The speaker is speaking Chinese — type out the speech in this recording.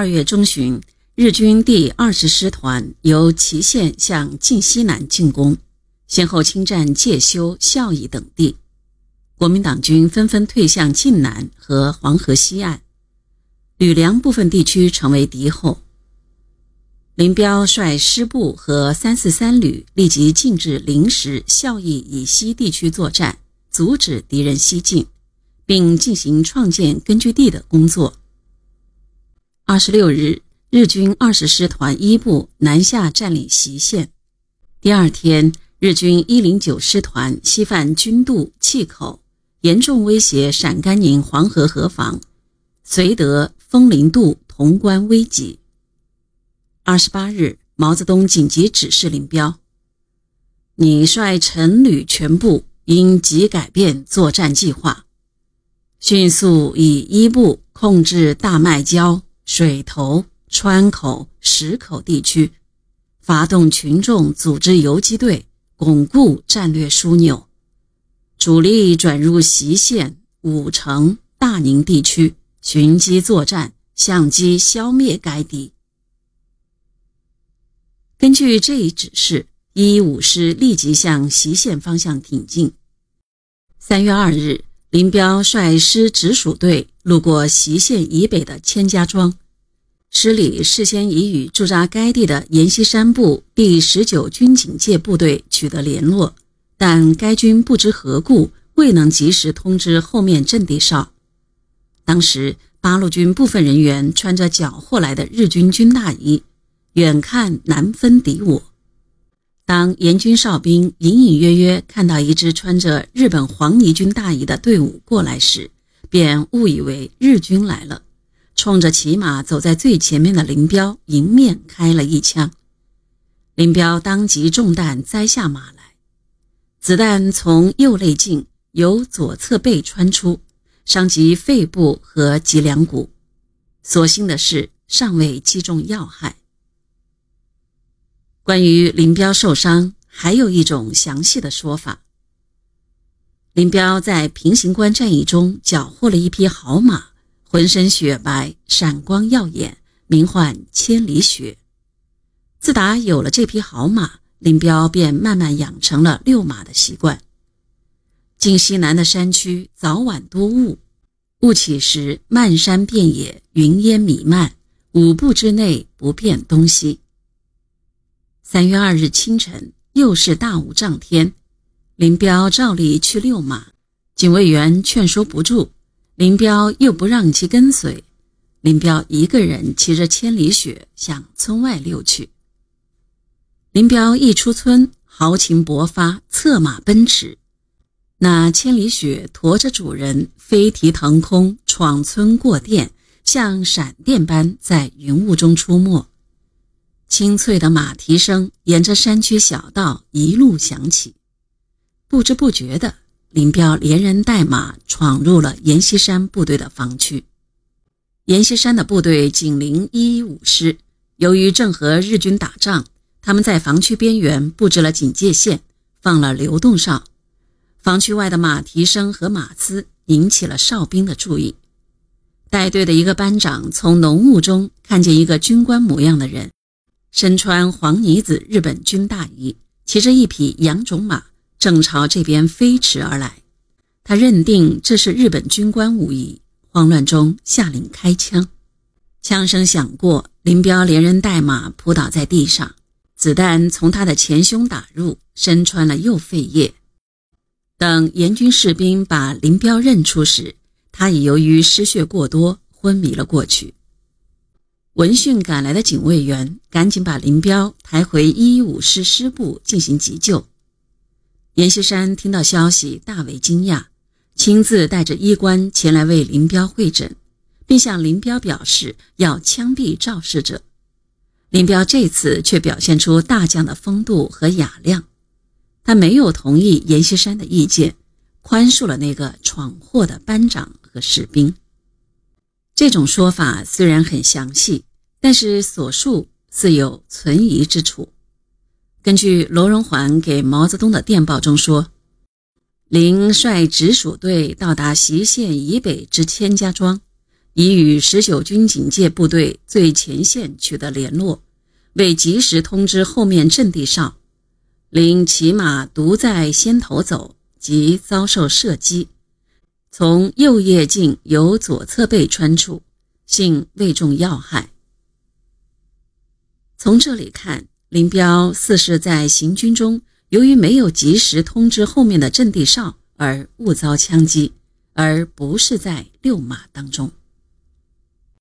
2月中旬，日军第20师团由祁县向晋西南进攻，先后侵占介休、孝义等地，国民党军纷纷退向晋南和黄河西岸，吕梁部分地区成为敌后。林彪率师部和343旅立即禁止临时孝义以西地区作战，阻止敌人西进，并进行创建根据地的工作。26日，日军20师团一部南下占领祁县。第二天，日军109师团西犯军渡、碛口，严重威胁陕甘宁黄河河防，绥德、枫林渡、潼关危急。28日，毛泽东紧急指示林彪，你率陈旅全部应即改变作战计划，迅速以一部控制大麦郊、水头、川口、石口地区，发动群众组织游击队，巩固战略枢纽，主力转入祁县、武城、大宁地区，寻机作战，相机消灭该敌。根据这一指示，115师立即向祁县方向挺进。3月2日，林彪率师直属队路过祁县以北的千家庄，师里事先已与驻扎该地的阎锡山部第19军警戒部队取得联络，但该军不知何故未能及时通知后面阵地哨。当时八路军部分人员穿着缴获来的日军军大衣，远看难分敌我。当阎军哨兵隐隐约约看到一支穿着日本黄泥军大衣的队伍过来时，便误以为日军来了，冲着骑马走在最前面的林彪迎面开了一枪。林彪当即中弹栽下马来，子弹从右肋径由左侧背穿出，伤及肺部和脊梁骨，所幸的是尚未击中要害。关于林彪受伤，还有一种详细的说法。林彪在平型关战役中缴获了一匹好马，浑身雪白，闪光耀眼，名唤千里雪。自打有了这匹好马，林彪便慢慢养成了遛马的习惯。晋西南的山区早晚多雾，雾起时漫山遍野，云烟弥漫，5步之内不辨东西。3月2日清晨，又是大雾涨天，林彪照例去遛马，警卫员劝说不住，林彪又不让其跟随，林彪一个人骑着千里雪向村外溜去。林彪一出村，豪情勃发，策马奔驰，那千里雪驮着主人飞蹄腾空，闯村过店，像闪电般在云雾中出没。清脆的马蹄声沿着山区小道一路响起，不知不觉的，林彪连人带马闯入了阎锡山部队的防区。阎锡山的部队紧邻115师，由于正和日军打仗，他们在防区边缘布置了警戒线，放了流动哨。防区外的马蹄声和马嘶引起了哨兵的注意。带队的一个班长从浓雾中看见一个军官模样的人，身穿黄呢子日本军大衣，骑着一匹洋种马，正朝这边飞驰而来。他认定这是日本军官无疑，慌乱中下令开枪。枪声响过，林彪连人带马扑倒在地上，子弹从他的前胸打入，身穿了右肺叶。等阎军士兵把林彪认出时，他已由于失血过多昏迷了过去。闻讯赶来的警卫员赶紧把林彪抬回115师师部进行急救。阎锡山听到消息大为惊讶，亲自带着医官前来为林彪会诊，并向林彪表示要枪毙肇事者。林彪这次却表现出大将的风度和雅量，他没有同意阎锡山的意见，宽恕了那个闯祸的班长和士兵。这种说法虽然很详细，但是所述似有存疑之处。根据罗荣桓给毛泽东的电报中说，林率直属队到达祁县以北之千家庄，已与19军警戒部队最前线取得联络，为及时通知后面阵地哨，令骑马独在先头走，即遭受射击，从右腋胫由左侧背穿处，幸未中要害。从这里看，林彪似是在行军中由于没有及时通知后面的阵地哨而误遭枪击，而不是在遛马当中。